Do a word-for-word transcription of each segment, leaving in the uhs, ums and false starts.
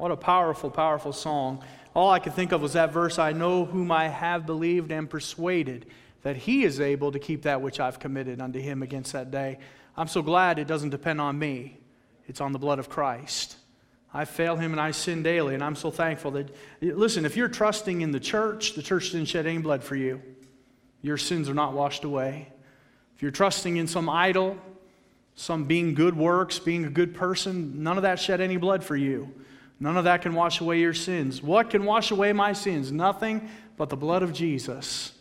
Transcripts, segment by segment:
What a powerful, powerful song. All I could think of was that verse, I know whom I have believed and persuaded that he is able to keep that which I've committed unto him against that day. I'm so glad it doesn't depend on me. It's on the blood of Christ. I fail him and I sin daily, and I'm so thankful that, listen, if you're trusting in the church, the church didn't shed any blood for you. Your sins are not washed away. If you're trusting in some idol, some being good works, being a good person, none of that shed any blood for you. None of that can wash away your sins. What can wash away my sins? Nothing but the blood of Jesus.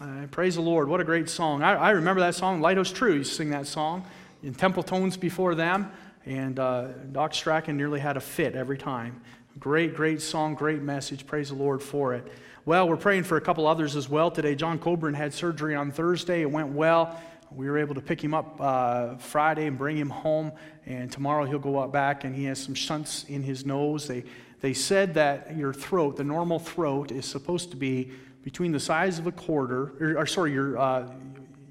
Uh, praise the Lord. What a great song. I, I remember that song, Lighthouse True. You sing that song in Temple Tones before them. And uh, Doc Strachan nearly had a fit every time. Great, great song, great message. Praise the Lord for it. Well, we're praying for a couple others as well today. John Coburn had surgery on Thursday. It went well. We were able to pick him up uh, Friday and bring him home. And tomorrow he'll go out back, and he has some shunts in his nose. They, they said that your throat, the normal throat, is supposed to be between the size of a quarter, or, or sorry, your, uh,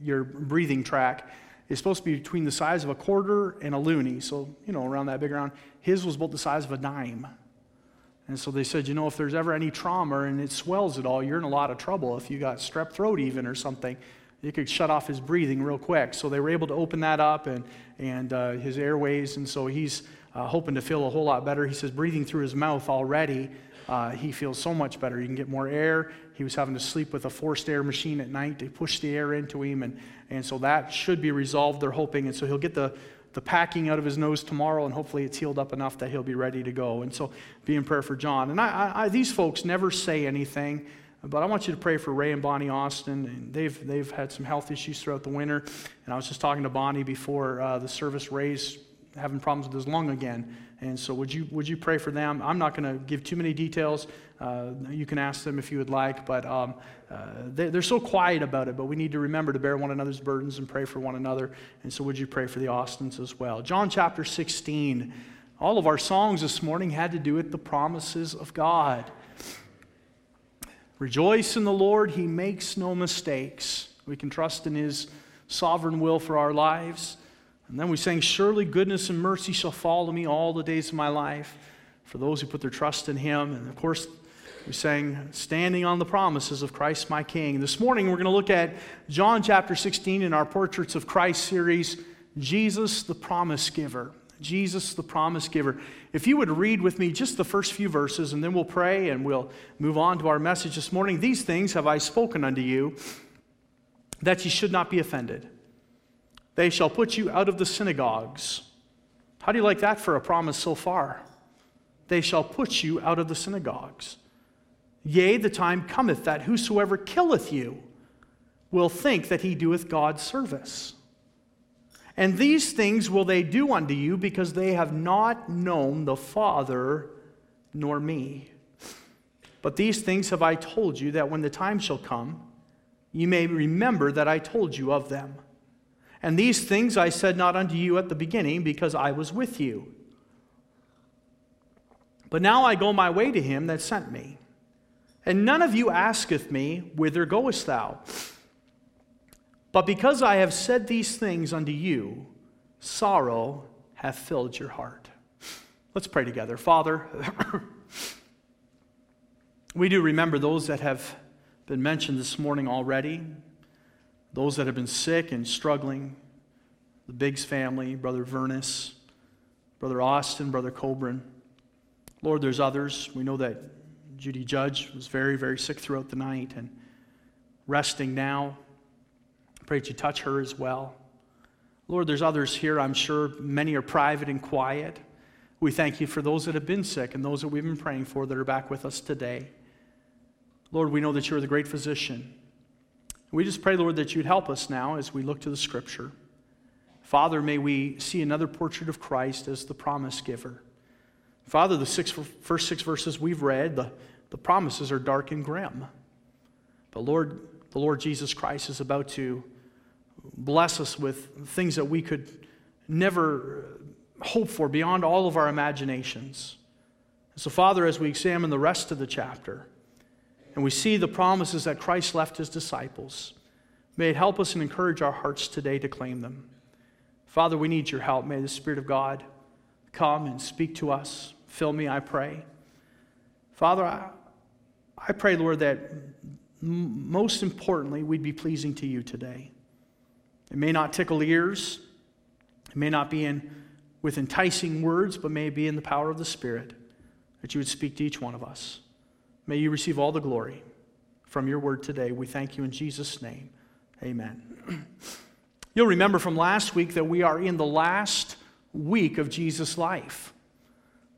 your breathing tract, is supposed to be between the size of a quarter and a loonie, so, you know, around that big around. His was about the size of a dime. And so they said, you know, if there's ever any trauma and it swells at all, you're in a lot of trouble. If you got strep throat even or something, it could shut off his breathing real quick. So they were able to open that up and, and uh, his airways, and so he's uh, hoping to feel a whole lot better. He says breathing through his mouth already, Uh, he feels so much better. He can get more air. He was having to sleep with a forced air machine at night. They push the air into him, and, and so that should be resolved, they're hoping. And so he'll get the, the packing out of his nose tomorrow, and hopefully it's healed up enough that he'll be ready to go. And so be in prayer for John. And I, I, I, these folks never say anything, but I want you to pray for Ray and Bonnie Austin. And they've, they've had some health issues throughout the winter. And I was just talking to Bonnie before uh, the service. Ray's having problems with his lung again. And so would you would you pray for them? I'm not going to give too many details. Uh, you can ask them if you would like, but um, uh, they, they're so quiet about it, but we need to remember to bear one another's burdens and pray for one another. And so would you pray for the Austins as well? John chapter sixteen. All of our songs this morning had to do with the promises of God. Rejoice in the Lord, he makes no mistakes. We can trust in his sovereign will for our lives. And then we sang, surely goodness and mercy shall follow me all the days of my life, for those who put their trust in him. And of course, we sang, standing on the promises of Christ my King. This morning, we're going to look at John chapter sixteen in our Portraits of Christ series, Jesus the Promise Giver. Jesus the Promise Giver. If you would read with me just the first few verses, and then we'll pray and we'll move on to our message this morning. These things have I spoken unto you, that ye should not be offended. They shall put you out of the synagogues. How do you like that for a promise so far? They shall put you out of the synagogues. Yea, the time cometh that whosoever killeth you will think that he doeth God service. And these things will they do unto you, because they have not known the Father nor me. But these things have I told you, that when the time shall come, you may remember that I told you of them. And these things I said not unto you at the beginning, because I was with you. But now I go my way to him that sent me. And none of you asketh me, whither goest thou? But because I have said these things unto you, sorrow hath filled your heart. Let's pray together. Father, we do remember those that have been mentioned this morning already. Those that have been sick and struggling, the Biggs family, Brother Vernis, Brother Austin, Brother Coburn. Lord, there's others. We know that Judy Judge was very, very sick throughout the night and resting now. I pray that you touch her as well. Lord, there's others here, I'm sure. Many are private and quiet. We thank you for those that have been sick and those that we've been praying for that are back with us today. Lord, we know that you're the great physician. We just pray, Lord, that you'd help us now as we look to the Scripture. Father, may we see another portrait of Christ as the promise giver. Father, the six, first six verses we've read, the, the promises are dark and grim. But Lord, the Lord Jesus Christ is about to bless us with things that we could never hope for beyond all of our imaginations. So, Father, as we examine the rest of the chapter, and we see the promises that Christ left his disciples, may it help us and encourage our hearts today to claim them. Father, we need your help. May the Spirit of God come and speak to us. Fill me, I pray. Father, I, I pray, Lord, that m- most importantly, we'd be pleasing to you today. It may not tickle ears. It may not be in with enticing words, but may it be in the power of the Spirit that you would speak to each one of us. May you receive all the glory from your word today. We thank you in Jesus' name. Amen. You'll remember from last week that we are in the last week of Jesus' life.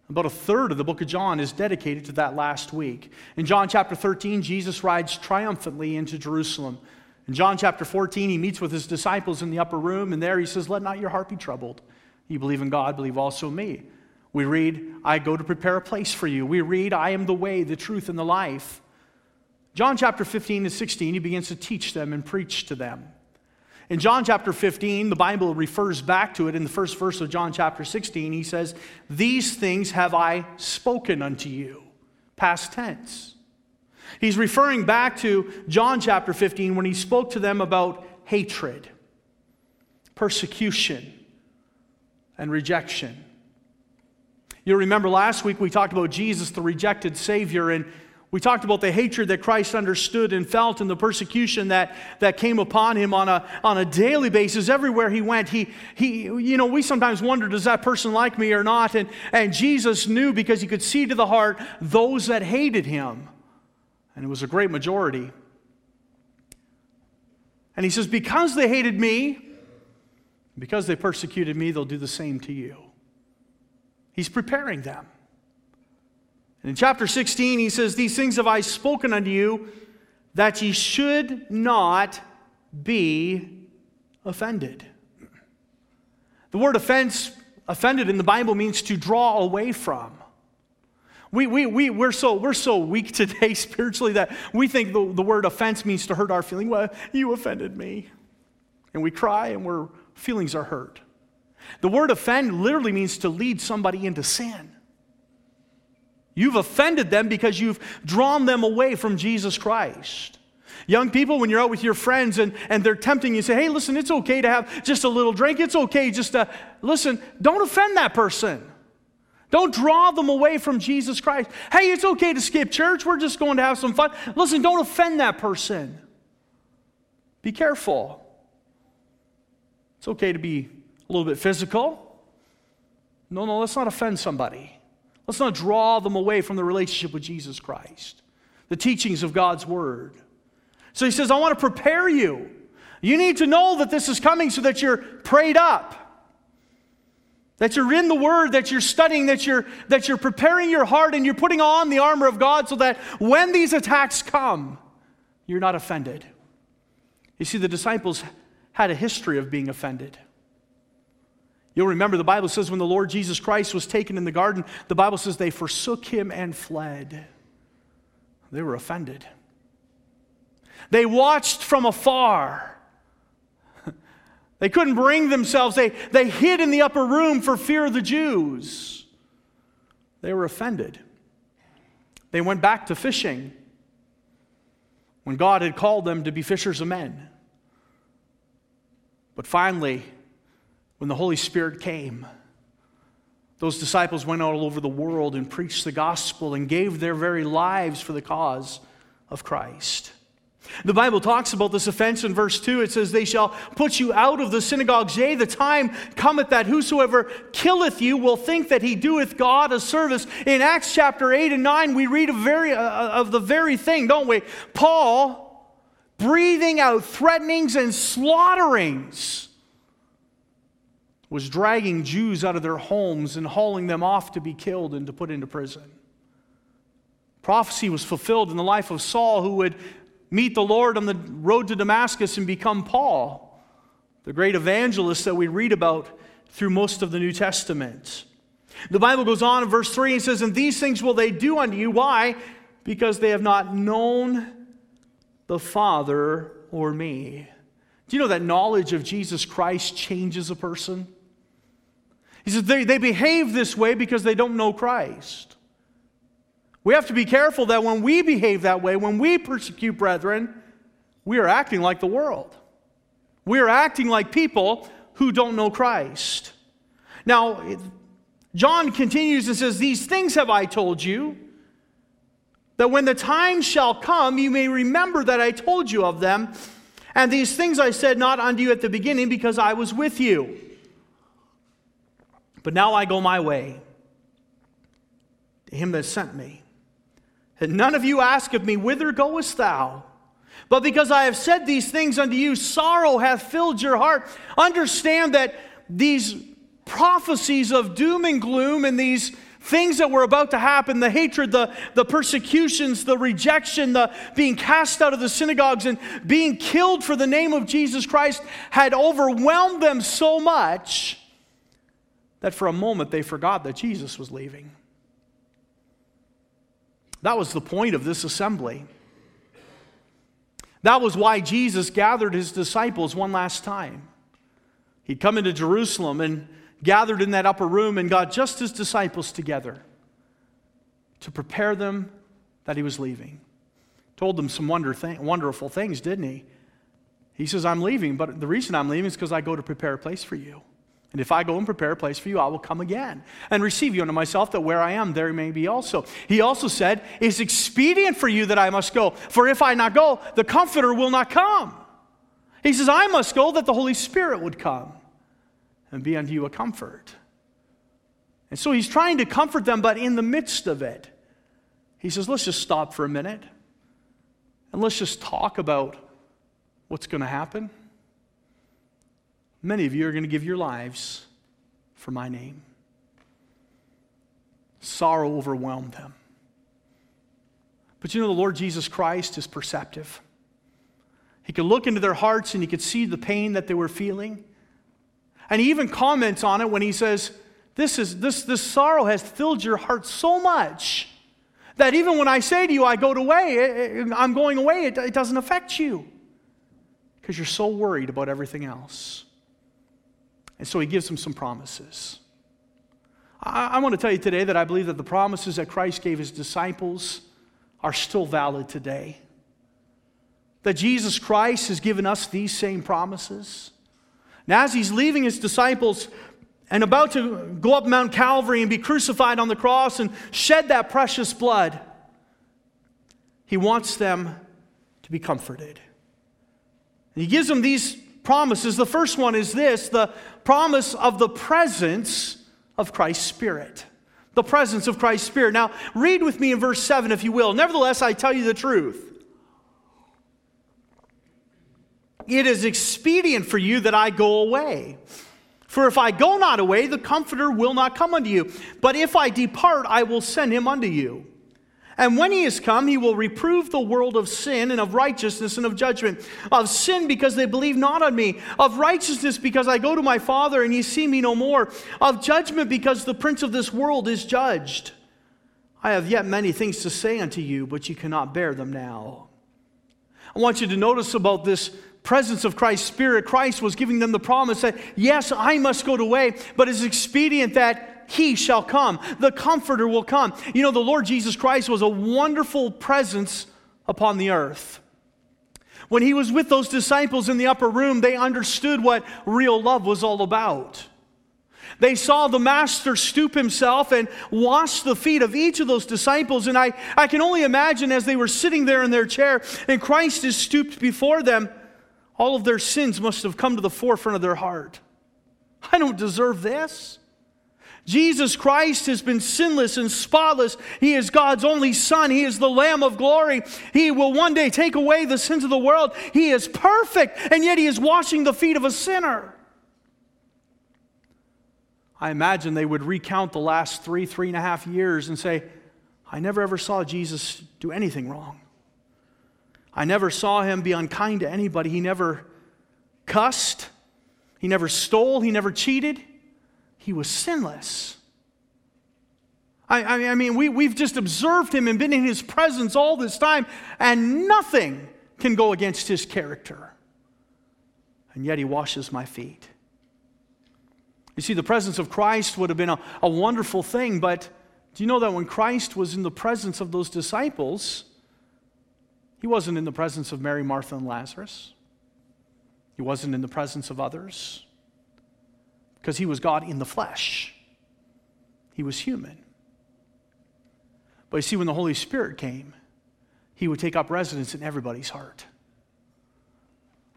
About a third of the book of John is dedicated to that last week. In John chapter thirteen, Jesus rides triumphantly into Jerusalem. In John chapter fourteen, he meets with his disciples in the upper room, and there he says, "Let not your heart be troubled. You believe in God, believe also in me." We read, "I go to prepare a place for you." We read, "I am the way, the truth, and the life." John chapter fifteen and sixteen, he begins to teach them and preach to them. In John chapter fifteen, the Bible refers back to it in the first verse of John chapter sixteen. He says, "These things have I spoken unto you." Past tense. He's referring back to John chapter fifteen when he spoke to them about hatred, persecution, and rejection. You'll remember last week we talked about Jesus, the rejected Savior, and we talked about the hatred that Christ understood and felt and the persecution that, that came upon him on a, on a daily basis. Everywhere he went, he, he, you know, we sometimes wonder, does that person like me or not? And, and Jesus knew because he could see to the heart those that hated him. And it was a great majority. And he says, because they hated me, because they persecuted me, they'll do the same to you. He's preparing them. And in chapter sixteen, he says, "These things have I spoken unto you, that ye should not be offended." The word offense, offended in the Bible, means to draw away from. We, we, we, we're, so, we're so weak today spiritually that we think the, the word offense means to hurt our feeling. Well, you offended me. And we cry and we're feelings are hurt. The word offend literally means to lead somebody into sin. You've offended them because you've drawn them away from Jesus Christ. Young people, when you're out with your friends and, and they're tempting you, say, "Hey, listen, it's okay to have just a little drink. It's okay just to," listen, don't offend that person. Don't draw them away from Jesus Christ. "Hey, it's okay to skip church. We're just going to have some fun." Listen, don't offend that person. Be careful. It's okay to be a little bit physical. No, no, let's not offend somebody. Let's not draw them away from the relationship with Jesus Christ, the teachings of God's word. So he says, "I want to prepare you. You need to know that this is coming so that you're prayed up, that you're in the word, that you're studying, that you're, that you're preparing your heart and you're putting on the armor of God so that when these attacks come, you're not offended." You see, the disciples had a history of being offended. You'll remember the Bible says when the Lord Jesus Christ was taken in the garden, the Bible says they forsook him and fled. They were offended. They watched from afar. They couldn't bring themselves. They, they hid in the upper room for fear of the Jews. They were offended. They went back to fishing when God had called them to be fishers of men. But finally, when the Holy Spirit came, those disciples went all over the world and preached the gospel and gave their very lives for the cause of Christ. The Bible talks about this offense in verse two. It says, "They shall put you out of the synagogues. Yea, the time cometh that whosoever killeth you will think that he doeth God a service." In Acts chapter eight and nine, we read of, very, uh, of the very thing, don't we? Paul breathing out threatenings and slaughterings was dragging Jews out of their homes and hauling them off to be killed and to put into prison. Prophecy was fulfilled in the life of Saul, who would meet the Lord on the road to Damascus and become Paul, the great evangelist that we read about through most of the New Testament. The Bible goes on in verse three and says, "And these things will they do unto you." Why? "Because they have not known the Father or me." Do you know that knowledge of Jesus Christ changes a person? He says they, they behave this way because they don't know Christ. We have to be careful that when we behave that way, when we persecute brethren, we are acting like the world. We are acting like people who don't know Christ. Now, John continues and says, "These things have I told you, that when the time shall come, you may remember that I told you of them. And these things I said not unto you at the beginning, because I was with you. But now I go my way to him that sent me. And none of you ask of me, whither goest thou? But because I have said these things unto you, sorrow hath filled your heart." Understand that these prophecies of doom and gloom and these things that were about to happen, the hatred, the, the persecutions, the rejection, the being cast out of the synagogues and being killed for the name of Jesus Christ, had overwhelmed them so much that for a moment they forgot that Jesus was leaving. That was the point of this assembly. That was why Jesus gathered his disciples one last time. He'd come into Jerusalem and gathered in that upper room and got just his disciples together to prepare them that he was leaving. Told them some wonder th- wonderful things, didn't he? He says, "I'm leaving, but the reason I'm leaving is because I go to prepare a place for you. And if I go and prepare a place for you, I will come again and receive you unto myself, that where I am, there may be also." He also said, "It's expedient for you that I must go, for if I not go, the Comforter will not come." He says, "I must go that the Holy Spirit would come and be unto you a comfort." And so he's trying to comfort them, but in the midst of it, he says, "Let's just stop for a minute and let's just talk about what's going to happen. Many of you are going to give your lives for my name." Sorrow overwhelmed them. But you know, the Lord Jesus Christ is perceptive. He could look into their hearts and he could see the pain that they were feeling. And he even comments on it when he says, this, is, this, this sorrow has filled your heart so much that even when I say to you, I go away, I'm going away, it, it doesn't affect you because you're so worried about everything else. And so he gives them some promises. I, I want to tell you today that I believe that the promises that Christ gave his disciples are still valid today. That Jesus Christ has given us these same promises. And as he's leaving his disciples and about to go up Mount Calvary and be crucified on the cross and shed that precious blood, he wants them to be comforted. And he gives them these promises. The first one is this, the promise of the presence of Christ's Spirit. The presence of Christ's Spirit. Now, read with me in verse seven, if you will. "Nevertheless, I tell you the truth. It is expedient for you that I go away. For if I go not away, the Comforter will not come unto you. But if I depart, I will send him unto you. And when he is come, he will reprove the world of sin and of righteousness and of judgment. Of sin, because they believe not on me. Of righteousness, because I go to my Father and ye see me no more. Of judgment, because the prince of this world is judged. I have yet many things to say unto you, but ye cannot bear them now." I want you to notice about this presence of Christ's Spirit. Christ was giving them the promise that, yes, I must go away, but it's expedient that he shall come. The Comforter will come. You know, the Lord Jesus Christ was a wonderful presence upon the earth. When he was with those disciples in the upper room, they understood what real love was all about. They saw the Master stoop himself and wash the feet of each of those disciples. And I, I can only imagine as they were sitting there in their chair and Christ is stooped before them, all of their sins must have come to the forefront of their heart. I don't deserve this. Jesus Christ has been sinless and spotless. He is God's only Son. He is the Lamb of glory. He will one day take away the sins of the world. He is perfect, and yet he is washing the feet of a sinner. I imagine they would recount the last three, three and a half years and say, I never ever saw Jesus do anything wrong. I never saw him be unkind to anybody. He never cussed. He never stole. He never cheated. He was sinless. I, I mean, we, we've just observed him and been in his presence all this time, and nothing can go against his character. And yet he washes my feet. You see, the presence of Christ would have been a, a wonderful thing, but do you know that when Christ was in the presence of those disciples, he wasn't in the presence of Mary, Martha, and Lazarus. He wasn't in the presence of others because he was God in the flesh. He was human. But you see, when the Holy Spirit came, he would take up residence in everybody's heart.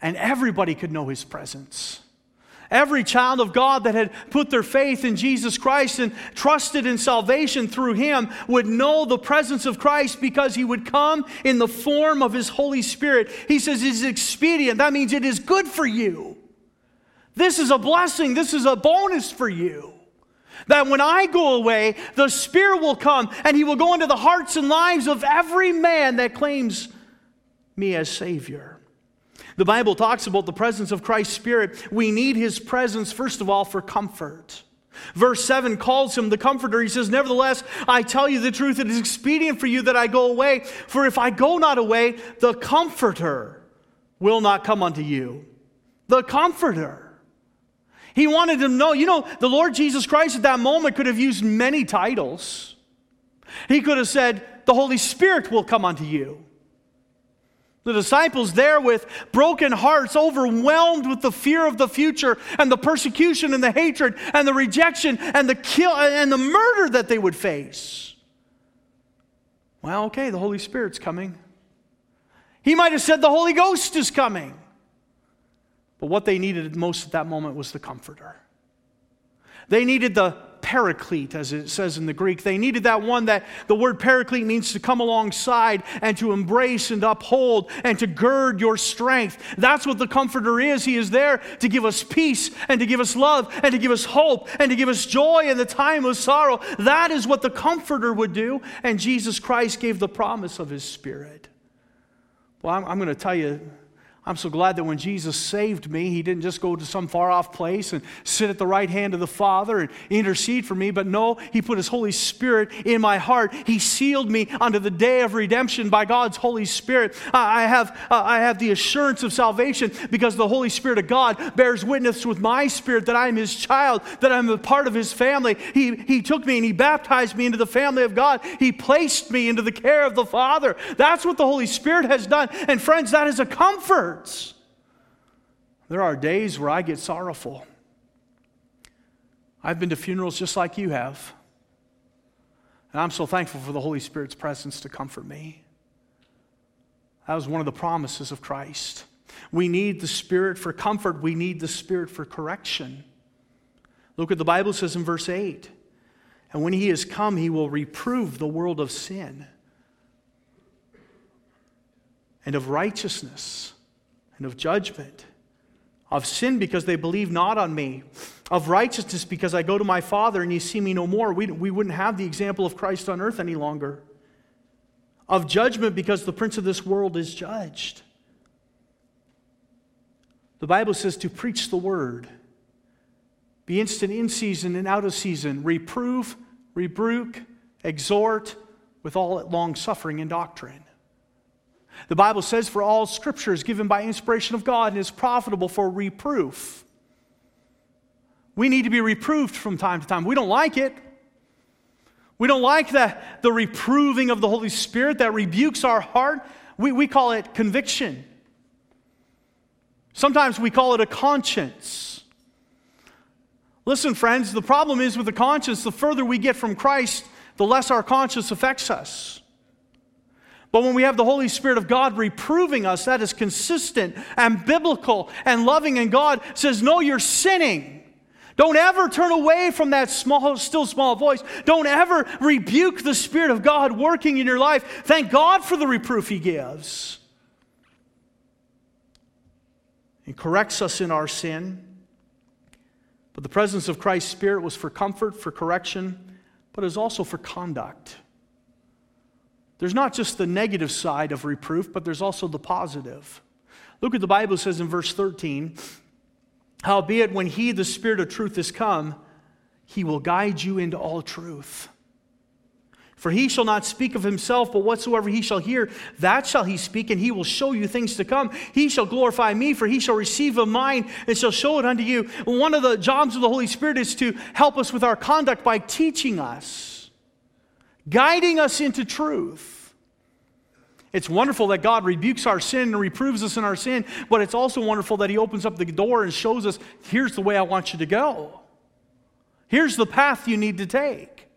And everybody could know his presence. Every child of God that had put their faith in Jesus Christ and trusted in salvation through him would know the presence of Christ because he would come in the form of his Holy Spirit. He says it's expedient. That means it is good for you. This is a blessing. This is a bonus for you. That when I go away, the Spirit will come and he will go into the hearts and lives of every man that claims me as Savior. The Bible talks about the presence of Christ's Spirit. We need his presence, first of all, for comfort. Verse seven calls him the Comforter. He says, nevertheless, I tell you the truth, it is expedient for you that I go away. For if I go not away, the Comforter will not come unto you. The Comforter. He wanted them to know, you know, the Lord Jesus Christ at that moment could have used many titles. He could have said, the Holy Spirit will come unto you. The disciples there with broken hearts, overwhelmed with the fear of the future and the persecution and the hatred and the rejection and the kill and the murder that they would face. Well, okay, the Holy Spirit's coming. He might have said the Holy Ghost is coming. But what they needed most at that moment was the Comforter. They needed the Paraclete, as it says in the Greek. They needed that one that the word paraclete means to come alongside and to embrace and uphold and to gird your strength. That's what the Comforter is. He is there to give us peace and to give us love and to give us hope and to give us joy in the time of sorrow. That is what the Comforter would do. And Jesus Christ gave the promise of his Spirit. Well, I'm, I'm going to tell you, I'm so glad that when Jesus saved me, he didn't just go to some far-off place and sit at the right hand of the Father and intercede for me, but no, he put his Holy Spirit in my heart. He sealed me unto the day of redemption by God's Holy Spirit. I have, I have the assurance of salvation because the Holy Spirit of God bears witness with my spirit that I am his child, that I'm a part of his family. He, he took me and he baptized me into the family of God. He placed me into the care of the Father. That's what the Holy Spirit has done. And friends, that is a comfort. There are days where I get sorrowful. I've been to funerals just like you have. And I'm so thankful for the Holy Spirit's presence to comfort me. That was one of the promises of Christ. We need the Spirit for comfort. We need the Spirit for correction. Look what the Bible says in verse eight. And when he has come, he will reprove the world of sin and of righteousness, and of judgment, of sin because they believe not on me, of righteousness because I go to my Father and you see me no more. We, we wouldn't have the example of Christ on earth any longer. Of judgment because the prince of this world is judged. The Bible says to preach the word, be instant in season and out of season, reprove, rebuke, exhort with all long suffering and doctrine. The Bible says, for all Scripture is given by inspiration of God and is profitable for reproof. We need to be reproved from time to time. We don't like it. We don't like the, the reproving of the Holy Spirit that rebukes our heart. We, we call it conviction. Sometimes we call it a conscience. Listen, friends, the problem is with the conscience, the further we get from Christ, the less our conscience affects us. But when we have the Holy Spirit of God reproving us, that is consistent and biblical and loving. And God says, no, you're sinning. Don't ever turn away from that small, still small voice. Don't ever rebuke the Spirit of God working in your life. Thank God for the reproof he gives. He corrects us in our sin. But the presence of Christ's Spirit was for comfort, for correction, but it was also for conduct. There's not just the negative side of reproof, but there's also the positive. Look what the Bible says in verse thirteen. Howbeit, when he, the Spirit of truth, is come, he will guide you into all truth. For he shall not speak of himself, but whatsoever he shall hear, that shall he speak, and he will show you things to come. He shall glorify me, for he shall receive of mine, and shall show it unto you. One of the jobs of the Holy Spirit is to help us with our conduct by teaching us, guiding us into truth. It's wonderful that God rebukes our sin and reproves us in our sin, but it's also wonderful that he opens up the door and shows us, here's the way I want you to go. Here's the path you need to take.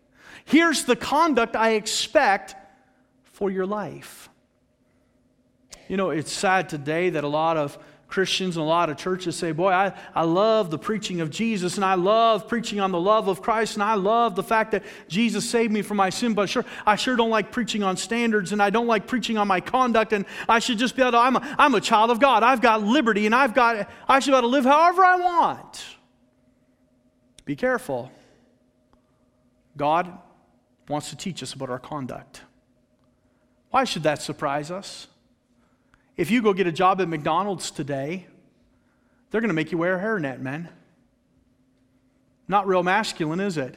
Here's the conduct I expect for your life. You know, it's sad today that a lot of Christians and a lot of churches say, boy, I, I love the preaching of Jesus, and I love preaching on the love of Christ, and I love the fact that Jesus saved me from my sin, but sure, I sure don't like preaching on standards, and I don't like preaching on my conduct, and I should just be able to, I'm a, I'm a child of God. I've got liberty, and I've got, I should be able to live however I want. Be careful. God wants to teach us about our conduct. Why should that surprise us? If you go get a job at McDonald's today, they're going to make you wear a hairnet, man. Not real masculine, is it?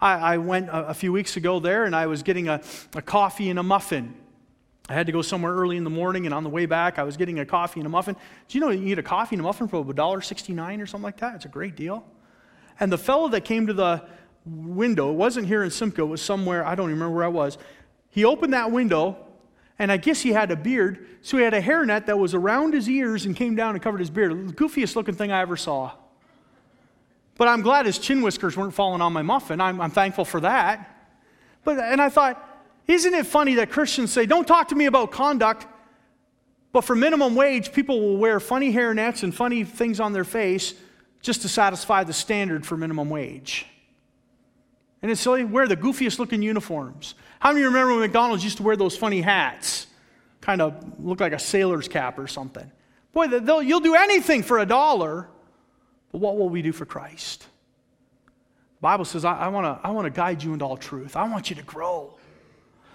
I, I went a, a few weeks ago there, and I was getting a, a coffee and a muffin. I had to go somewhere early in the morning, and on the way back, I was getting a coffee and a muffin. Do you know you can get a coffee and a muffin for one dollar sixty-nine or something like that? It's a great deal. And the fellow that came to the window, it wasn't here in Simcoe, it was somewhere, I don't even remember where I was. He opened that window, and I guess he had a beard, so he had a hairnet that was around his ears and came down and covered his beard. The goofiest looking thing I ever saw. But I'm glad his chin whiskers weren't falling on my muffin. I'm, I'm thankful for that. But and I thought, isn't it funny that Christians say, don't talk to me about conduct, but for minimum wage, people will wear funny hairnets and funny things on their face just to satisfy the standard for minimum wage. And it's silly, wear the goofiest looking uniforms. How many of you remember when McDonald's used to wear those funny hats? Kind of look like a sailor's cap or something. Boy, they'll, you'll do anything for a dollar, but what will we do for Christ? The Bible says, I, I want to I want to guide you into all truth. I want you to grow.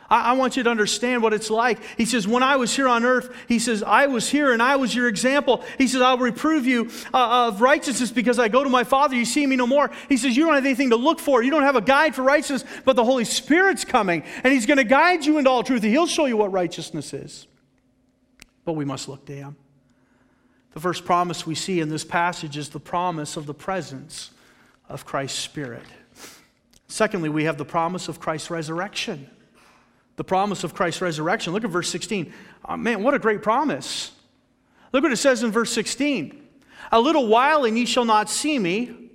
I, I want you to understand what it's like. He says, when I was here on earth, he says, I was here and I was your example. He says, I'll reprove you uh, of righteousness because I go to my Father, you see me no more. He says, you don't have anything to look for. You don't have a guide for righteousness, but the Holy Spirit's coming and he's going to guide you into all truth. He'll show you what righteousness is. But we must look to him. The first promise we see in this passage is the promise of the presence of Christ's Spirit. Secondly, we have the promise of Christ's resurrection. The promise of Christ's resurrection. Look at verse sixteen. Oh, man, what a great promise. Look what it says in verse sixteen. A little while and ye shall not see me.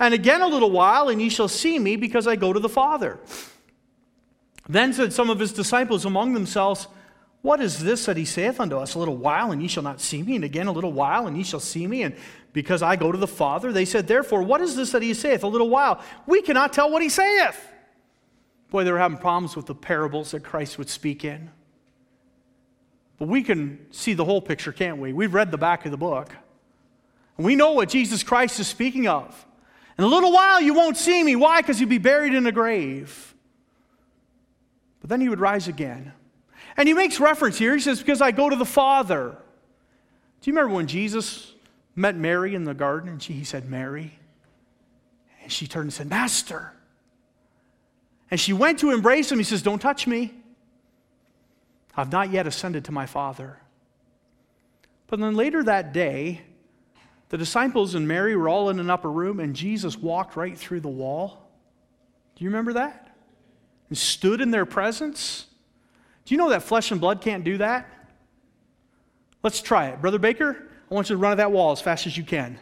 And again a little while and ye shall see me because I go to the Father. Then said some of his disciples among themselves, what is this that he saith unto us? A little while and ye shall not see me. And again a little while and ye shall see me. And because I go to the Father. They said, therefore, what is this that he saith? A little while. We cannot tell what he saith. Boy, they were having problems with the parables that Christ would speak in. But we can see the whole picture, can't we? We've read the back of the book. And we know what Jesus Christ is speaking of. In a little while, you won't see me. Why? Because you'll be buried in a grave. But then he would rise again. And he makes reference here. He says, because I go to the Father. Do you remember when Jesus met Mary in the garden? And she, he said, Mary. And she turned and said, Master. And she went to embrace him. He says, don't touch me. I've not yet ascended to my Father. But then later that day, the disciples and Mary were all in an upper room, and Jesus walked right through the wall. Do you remember that? And stood in their presence. Do you know that flesh and blood can't do that? Let's try it. Brother Baker, I want you to run at that wall as fast as you can.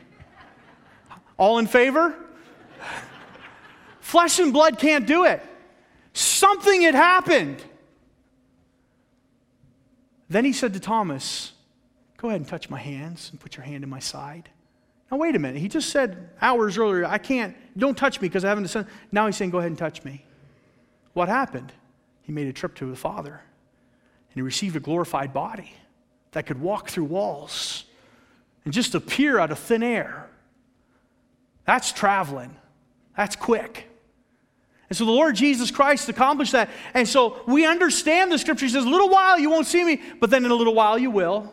All in favor? Flesh and blood can't do it. Something had happened. Then he said to Thomas, go ahead and touch my hands and put your hand in my side. Now wait a minute. He just said hours earlier, I can't, don't touch me because I haven't ascended. Now he's saying, go ahead and touch me. What happened? He made a trip to the Father and he received a glorified body that could walk through walls and just appear out of thin air. That's traveling. That's quick. And so the Lord Jesus Christ accomplished that. And so we understand the scripture. He says, a little while you won't see me, but then in a little while you will.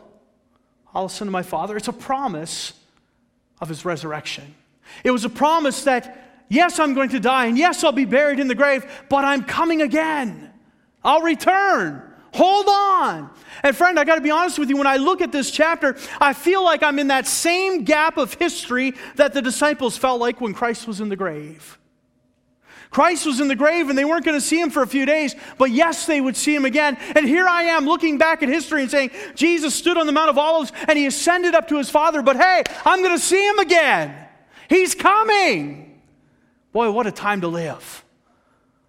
I'll ascend to my Father. It's a promise of his resurrection. It was a promise that, yes, I'm going to die, and yes, I'll be buried in the grave, but I'm coming again. I'll return. Hold on. And friend, I got to be honest with you. When I look at this chapter, I feel like I'm in that same gap of history that the disciples felt like when Christ was in the grave. Christ was in the grave and they weren't going to see him for a few days, but yes, they would see him again. And here I am looking back at history and saying, Jesus stood on the Mount of Olives and he ascended up to his Father, but hey, I'm going to see him again. He's coming. Boy, what a time to live.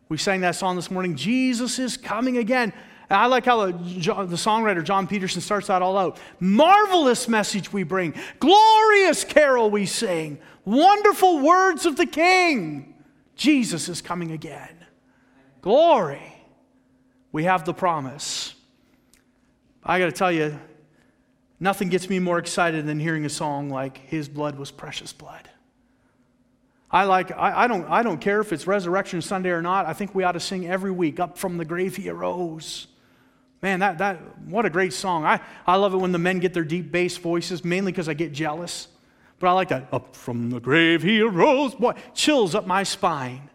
We sang that song this morning, Jesus is coming again. And I like how the, the songwriter, John Peterson, starts that all out. Marvelous message we bring. Glorious carol we sing. Wonderful words of the King. Jesus is coming again. Glory. We have the promise. I got to tell you, nothing gets me more excited than hearing a song like His Blood Was Precious Blood. I like, I, I don't I don't care if it's Resurrection Sunday or not. I think we ought to sing every week, Up From the Grave He Arose. Man, that that what a great song. I, I love it when the men get their deep bass voices, mainly because I get jealous. But I like that, Up From the Grave He Arose. Boy, chills up my spine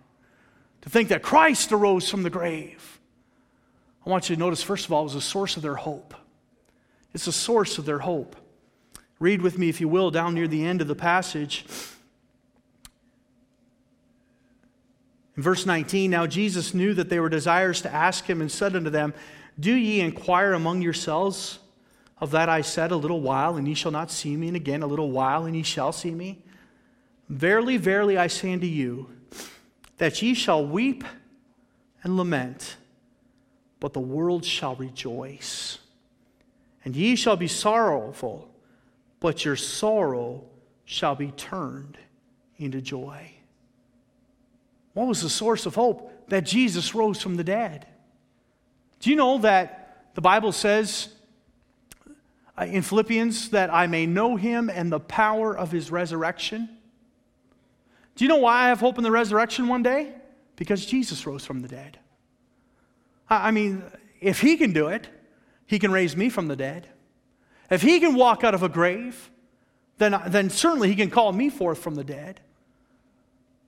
to think that Christ arose from the grave. I want you to notice, first of all, it was a source of their hope. It's a source of their hope. Read with me, if you will, down near the end of the passage. In verse nineteen, now Jesus knew that they were desirous to ask him, and said unto them, do ye inquire among yourselves of that I said, a little while, and ye shall not see me, and again a little while, and ye shall see me? Verily, verily, I say unto you, that ye shall weep and lament, but the world shall rejoice. And ye shall be sorrowful, but your sorrow shall be turned into joy. What was the source of hope? That Jesus rose from the dead. Do you know that the Bible says in Philippians that I may know him and the power of his resurrection? Do you know why I have hope in the resurrection one day? Because Jesus rose from the dead. I mean, if he can do it, he can raise me from the dead. If he can walk out of a grave, then, then certainly he can call me forth from the dead.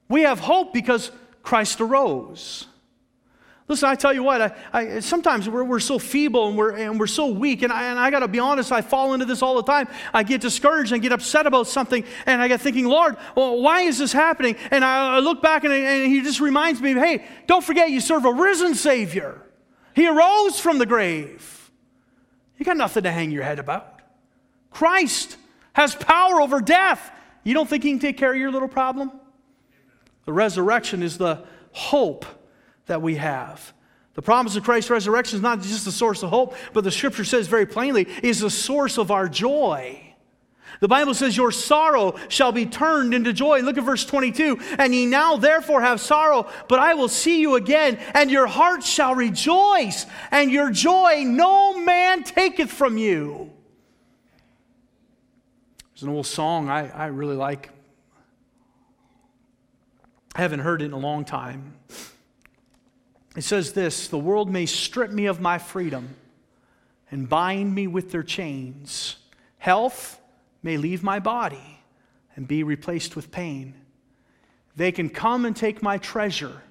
We have hope because Christ arose. Listen, I tell you what, I, I, sometimes we're, we're so feeble and we're, and we're so weak, and I, and I got to be honest, I fall into this all the time. I get discouraged and get upset about something, and I get thinking, Lord, well, why is this happening? And I, I look back, and, and he just reminds me, hey, don't forget you serve a risen Savior. He arose from the grave. You got nothing to hang your head about. Christ has power over death. You don't think he can take care of your little problem? The resurrection is the hope that we have. The promise of Christ's resurrection is not just the source of hope, but the scripture says very plainly, is the source of our joy. The Bible says, your sorrow shall be turned into joy. Look at verse twenty-two. And ye now therefore have sorrow, but I will see you again, and your heart shall rejoice, and your joy no man taketh from you. There's an old song I, I really like. I haven't heard it in a long time. It says this, the world may strip me of my freedom and bind me with their chains. Health may leave my body and be replaced with pain. They can come and take my treasure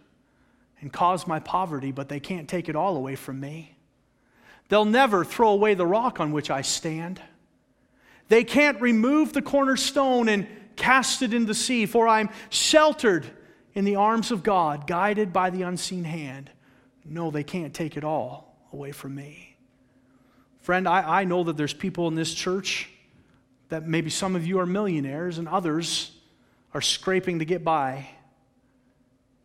and cause my poverty, but they can't take it all away from me. They'll never throw away the rock on which I stand. They can't remove the cornerstone and cast it in the sea, for I'm sheltered in the arms of God, guided by the unseen hand. No, they can't take it all away from me. Friend, I, I know that there's people in this church that maybe some of you are millionaires and others are scraping to get by.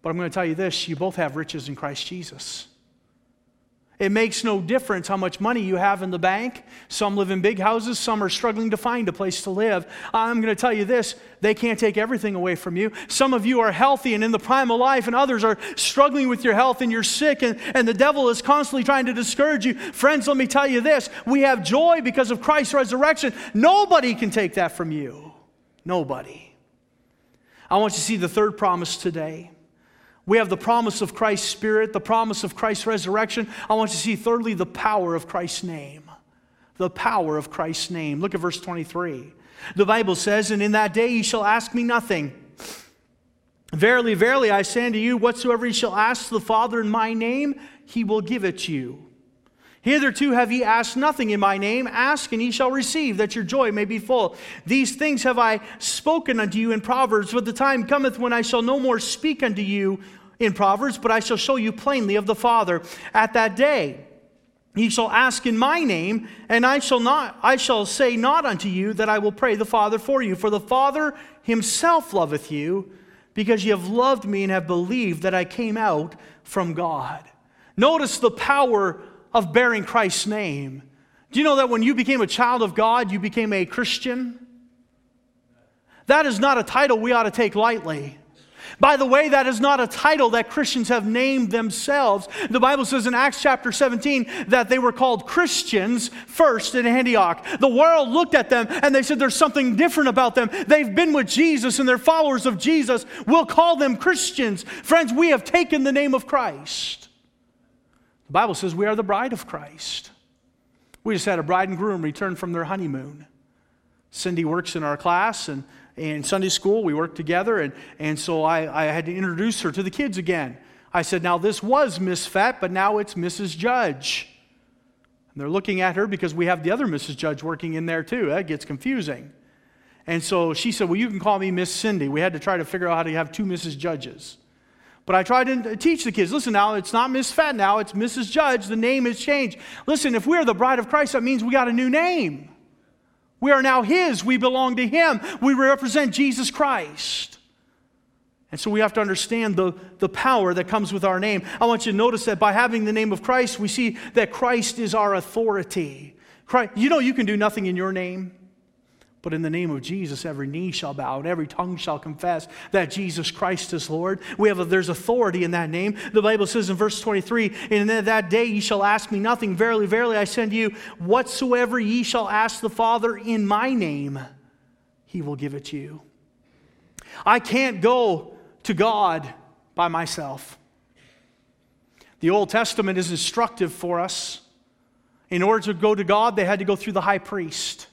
But I'm going to tell you this, you both have riches in Christ Jesus. It makes no difference how much money you have in the bank. Some live in big houses. Some are struggling to find a place to live. I'm going to tell you this. They can't take everything away from you. Some of you are healthy and in the prime of life, and others are struggling with your health and you're sick, and, and the devil is constantly trying to discourage you. Friends, let me tell you this. We have joy because of Christ's resurrection. Nobody can take that from you. Nobody. I want you to see the third promise today. We have the promise of Christ's Spirit, the promise of Christ's resurrection. I want you to see, thirdly, the power of Christ's name. The power of Christ's name. Look at verse twenty-three. The Bible says, and in that day ye shall ask me nothing. Verily, verily, I say unto you, whatsoever ye shall ask the Father in my name, he will give it you. Hitherto have ye asked nothing in my name. Ask, and ye shall receive, that your joy may be full. These things have I spoken unto you in Proverbs, but the time cometh when I shall no more speak unto you in Proverbs, but I shall show you plainly of the Father. At that day ye shall ask in my name, and I shall not, I shall say not unto you that I will pray the Father for you. For the Father himself loveth you, because you have loved me and have believed that I came out from God. Notice the power of bearing Christ's name. Do you know that when you became a child of God, you became a Christian? That is not a title we ought to take lightly. By the way, that is not a title that Christians have named themselves. The Bible says in Acts chapter seventeen that they were called Christians first in Antioch. The world looked at them and they said there's something different about them. They've been with Jesus and they're followers of Jesus. We'll call them Christians. Friends, we have taken the name of Christ. The Bible says we are the bride of Christ. We just had a bride and groom return from their honeymoon. Cindy works in our class and in Sunday school, we worked together, and, and so I, I had to introduce her to the kids again. I said, now this was Miss Fett, but now it's Missus Judge. And they're looking at her because we have the other Missus Judge working in there too. That gets confusing. And so she said, well, you can call me Miss Cindy. We had to try to figure out how to have two Missus Judges. But I tried to teach the kids, listen now, it's not Miss Fett now, it's Missus Judge. The name has changed. Listen, if we're the bride of Christ, that means we got a new name. We are now His. We belong to Him. We represent Jesus Christ. And so we have to understand the, the power that comes with our name. I want you to notice that by having the name of Christ, we see that Christ is our authority. Christ, you know you can do nothing in your name, but in the name of Jesus, every knee shall bow and every tongue shall confess that Jesus Christ is Lord. We have a, there's authority in that name. The Bible says in verse twenty-three, and in that day ye shall ask me nothing. Verily, verily, I send you whatsoever ye shall ask the Father in my name, He will give it you. I can't go to God by myself. The Old Testament is instructive for us. In order to go to God, they had to go through the high priest.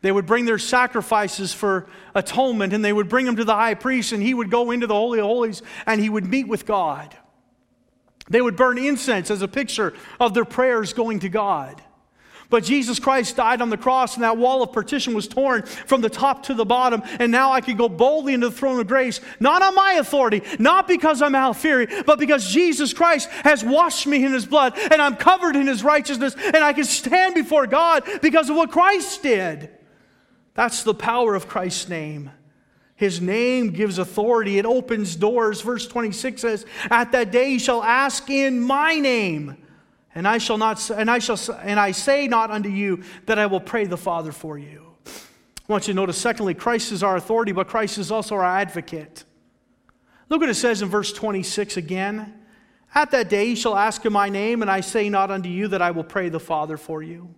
They would bring their sacrifices for atonement, and they would bring them to the high priest, and he would go into the Holy of Holies, and he would meet with God. They would burn incense as a picture of their prayers going to God. But Jesus Christ died on the cross, and that wall of partition was torn from the top to the bottom, and now I can go boldly into the throne of grace, not on my authority, not because I'm Alfieri, but because Jesus Christ has washed me in His blood, and I'm covered in His righteousness, and I can stand before God because of what Christ did. That's the power of Christ's name. His name gives authority. It opens doors. Verse twenty-six says, at that day ye shall ask in my name, and I shall not, and I shall, and I say not unto you that I will pray the Father for you. I want you to notice, secondly, Christ is our authority, but Christ is also our advocate. Look what it says in verse twenty-six again. At that day ye shall ask in my name, and I say not unto you that I will pray the Father for you.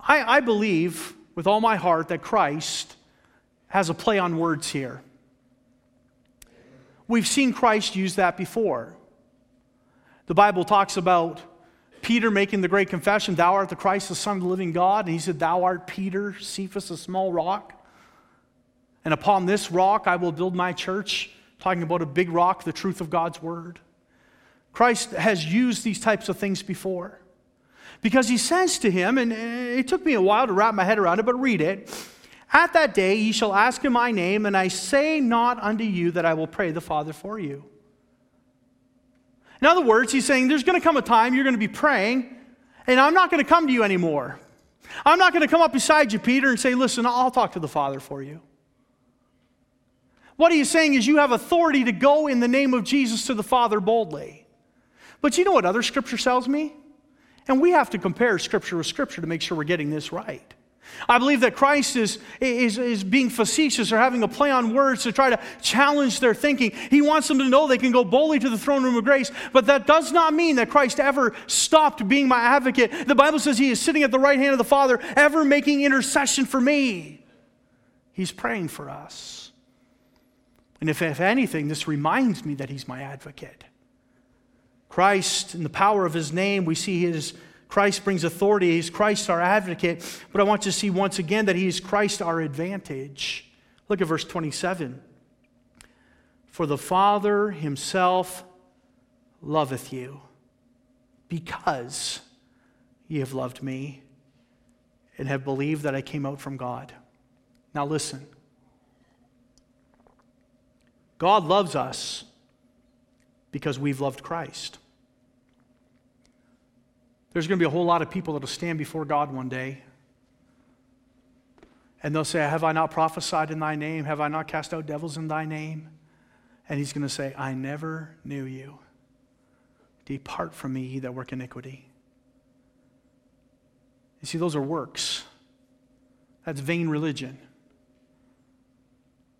I, I believe with all my heart that Christ has a play on words here. We've seen Christ use that before. The Bible talks about Peter making the great confession, thou art the Christ, the Son of the living God. And he said, thou art Peter, Cephas, a small rock. And upon this rock I will build my church. Talking about a big rock, the truth of God's word. Christ has used these types of things before. Because he says to him, and it took me a while to wrap my head around it, but read it. At that day ye shall ask in my name, and I say not unto you that I will pray the Father for you. In other words, he's saying there's going to come a time you're going to be praying, and I'm not going to come to you anymore. I'm not going to come up beside you, Peter, and say, listen, I'll talk to the Father for you. What he's saying is you have authority to go in the name of Jesus to the Father boldly. But you know what other scripture tells me? And we have to compare Scripture with Scripture to make sure we're getting this right. I believe that Christ is, is, is being facetious or having a play on words to try to challenge their thinking. He wants them to know they can go boldly to the throne room of grace, but that does not mean that Christ ever stopped being my advocate. The Bible says He is sitting at the right hand of the Father, ever making intercession for me. He's praying for us. And if, if anything, this reminds me that He's my advocate. Christ, in the power of His name, we see His Christ brings authority. He's Christ, our advocate. But I want you to see once again that He is Christ, our advantage. Look at verse twenty-seven. For the Father Himself loveth you, because ye have loved me and have believed that I came out from God. Now listen. God loves us because we've loved Christ. There's going to be a whole lot of people that will stand before God one day And they'll say, have I not prophesied in thy name? Have I not cast out devils in thy name? And he's going to say, I never knew you. Depart from me, ye that work iniquity. You see, those are works. That's vain religion.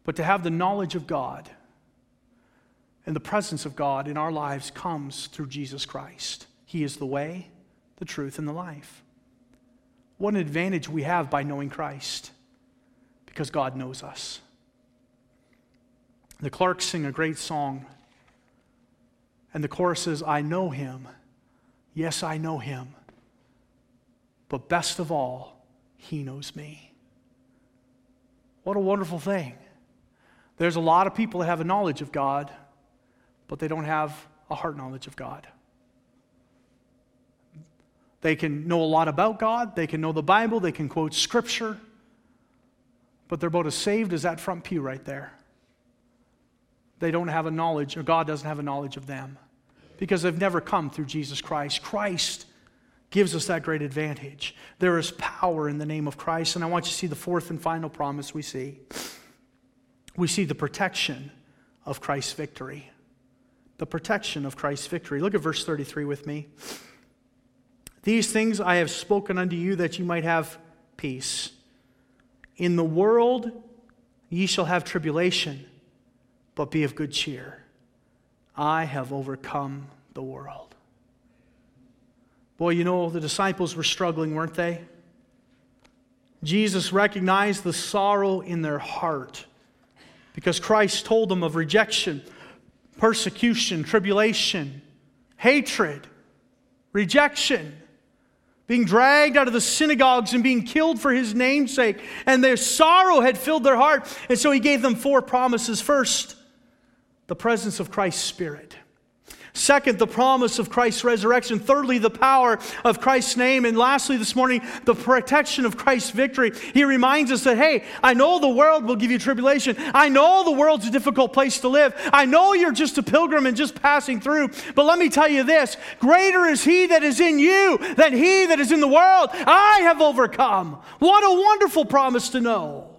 But to have the knowledge of God and the presence of God in our lives comes through Jesus Christ. He is the way, the truth, and the life. What an advantage we have by knowing Christ, because God knows us. The Clarks sing a great song, and the chorus is, I know him. Yes, I know him. But best of all, he knows me. What a wonderful thing. There's a lot of people that have a knowledge of God, but they don't have a heart knowledge of God. They can know a lot about God. They can know the Bible. They can quote Scripture. But they're about as saved as that front pew right there. They don't have a knowledge, or God doesn't have a knowledge of them, because they've never come through Jesus Christ. Christ gives us that great advantage. There is power in the name of Christ. And I want you to see the fourth and final promise we see. We see the protection of Christ's victory. The protection of Christ's victory. Look at verse thirty-three with me. These things I have spoken unto you, that you might have peace. In the world ye shall have tribulation, but be of good cheer. I have overcome the world. Boy, you know, the disciples were struggling, weren't they? Jesus recognized the sorrow in their heart, because Christ told them of rejection, persecution, tribulation, hatred, rejection, being dragged out of the synagogues and being killed for his name's sake. And their sorrow had filled their heart. And so he gave them four promises. First, the presence of Christ's Spirit. Second, the promise of Christ's resurrection. Thirdly, the power of Christ's name. And lastly, this morning, the protection of Christ's victory. He reminds us that, hey, I know the world will give you tribulation. I know the world's a difficult place to live. I know you're just a pilgrim and just passing through. But let me tell you this, greater is he that is in you than he that is in the world. I have overcome. What a wonderful promise to know.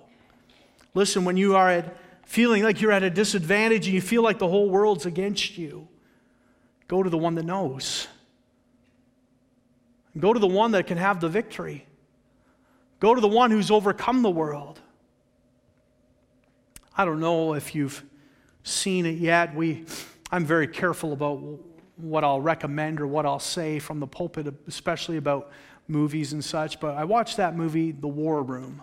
Listen, when you are at feeling like you're at a disadvantage and you feel like the whole world's against you, go to the one that knows. Go to the one that can have the victory. Go to the one who's overcome the world. I don't know if you've seen it yet. We, I'm very careful about what I'll recommend or what I'll say from the pulpit, especially about movies and such. But I watched that movie, The War Room.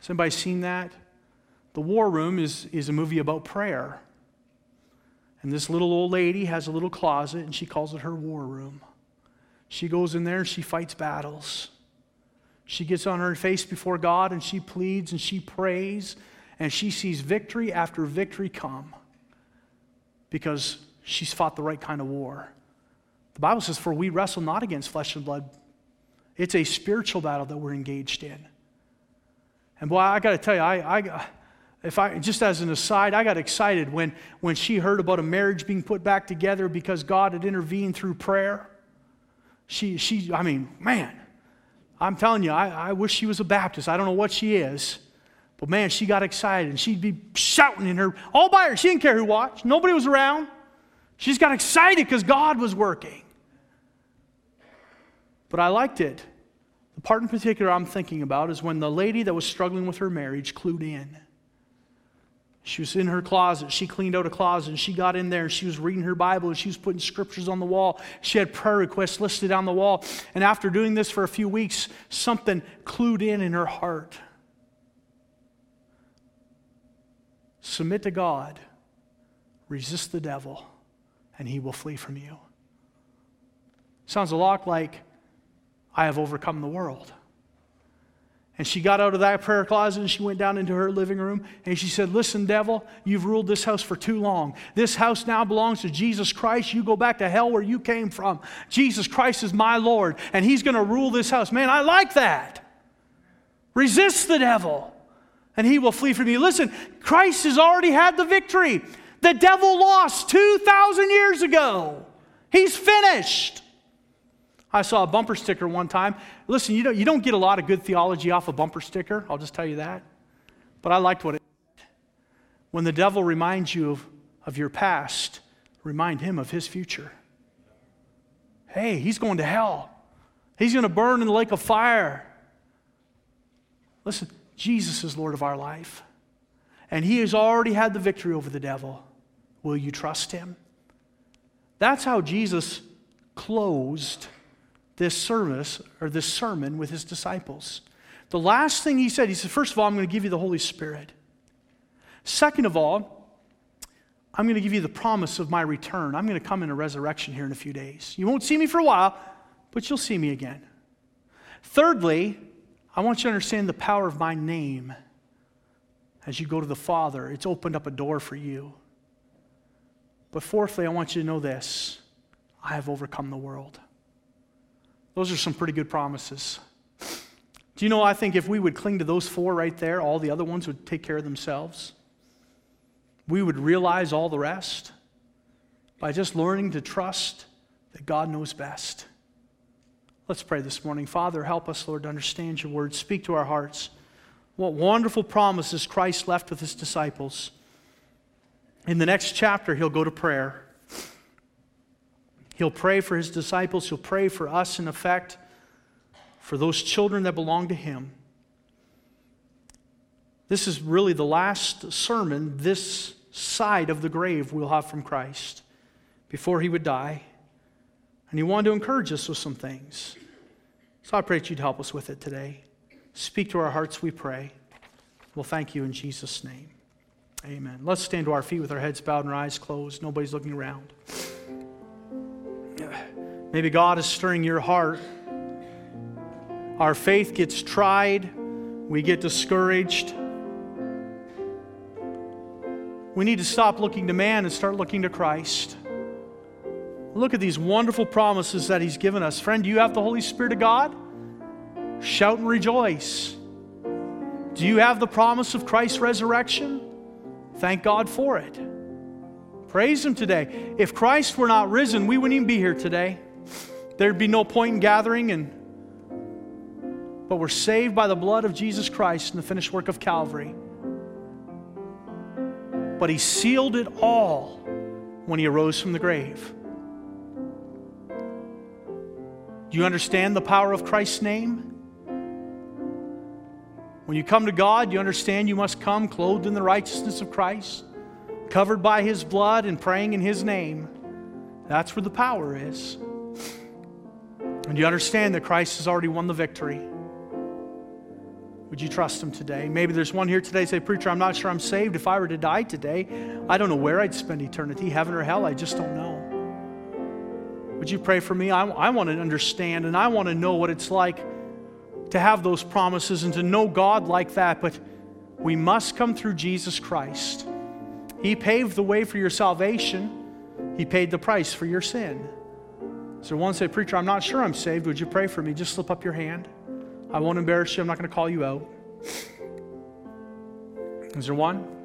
Has anybody seen that? The War Room is, is a movie about prayer. And this little old lady has a little closet, and she calls it her war room. She goes in there and she fights battles. She gets on her face before God and she pleads and she prays, and she sees victory after victory come because she's fought the right kind of war. The Bible says, for we wrestle not against flesh and blood. It's a spiritual battle that we're engaged in. And boy, I got to tell you, I... I If I just as an aside, I got excited when, when she heard about a marriage being put back together because God had intervened through prayer. She, she I mean, man, I'm telling you, I, I wish she was a Baptist. I don't know what she is. But man, she got excited, and she'd be shouting in her, all by her. She didn't care who watched. Nobody was around. She just got excited because God was working. But I liked it. The part in particular I'm thinking about is when the lady that was struggling with her marriage clued in. She was in her closet. She cleaned out a closet, and she got in there, and she was reading her Bible, and she was putting scriptures on the wall. She had prayer requests listed on the wall. And after doing this for a few weeks, something clued in in her heart. Submit to God, resist the devil, and he will flee from you. Sounds a lot like, I have overcome the world. And she got out of that prayer closet and she went down into her living room and she said, listen, devil, you've ruled this house for too long. This house now belongs to Jesus Christ. You go back to hell where you came from. Jesus Christ is my Lord, and he's going to rule this house. Man, I like that. Resist the devil, and he will flee from you. Listen, Christ has already had the victory. The devil lost two thousand years ago. He's finished. I saw a bumper sticker one time. Listen, you don't, you don't get a lot of good theology off a bumper sticker, I'll just tell you that. But I liked what it said. When the devil reminds you of, of your past, remind him of his future. Hey, he's going to hell. He's going to burn in the lake of fire. Listen, Jesus is Lord of our life. And he has already had the victory over the devil. Will you trust him? That's how Jesus closed this service or this sermon with his disciples. The last thing he said, he said, first of all, I'm going to give you the Holy Spirit. Second of all, I'm going to give you the promise of my return. I'm going to come in a resurrection here in a few days. You won't see me for a while, but you'll see me again. Thirdly, I want you to understand the power of my name. As you go to the Father, it's opened up a door for you. But fourthly, I want you to know this. I have overcome the world. Those are some pretty good promises. Do you know, I think if we would cling to those four right there, all the other ones would take care of themselves. We would realize all the rest by just learning to trust that God knows best. Let's pray this morning. Father, help us, Lord, to understand your word. Speak to our hearts. What wonderful promises Christ left with his disciples. In the next chapter, he'll go to prayer. He'll pray for his disciples. He'll pray for us, in effect, for those children that belong to him. This is really the last sermon this side of the grave we'll have from Christ before he would die. And he wanted to encourage us with some things. So I pray that you'd help us with it today. Speak to our hearts, we pray. We'll thank you in Jesus' name. Amen. Let's stand to our feet with our heads bowed and our eyes closed. Nobody's looking around. Maybe God is stirring your heart. Our faith gets tried. We get discouraged. We need to stop looking to man and start looking to Christ. Look at these wonderful promises that he's given us. Friend, do you have the Holy Spirit of God? Shout and rejoice. Do you have the promise of Christ's resurrection? Thank God for it. Praise him today. If Christ were not risen, we wouldn't even be here today. There'd be no point in gathering, and but we're saved by the blood of Jesus Christ and the finished work of Calvary. But he sealed it all when he arose from the grave. Do you understand the power of Christ's name? When you come to God, you understand you must come clothed in the righteousness of Christ, covered by his blood and praying in his name. That's where the power is. And you understand that Christ has already won the victory. Would you trust him today? Maybe there's one here today say, preacher, I'm not sure I'm saved. If I were to die today, I don't know where I'd spend eternity, heaven or hell. I just don't know. Would you pray for me? I, I want to understand, and I want to know what it's like to have those promises and to know God like that, but we must come through Jesus Christ. He paved the way for your salvation. He paid the price for your sin. So one say, preacher, I'm not sure I'm saved. Would you pray for me? Just slip up your hand. I won't embarrass you. I'm not going to call you out. Is there one?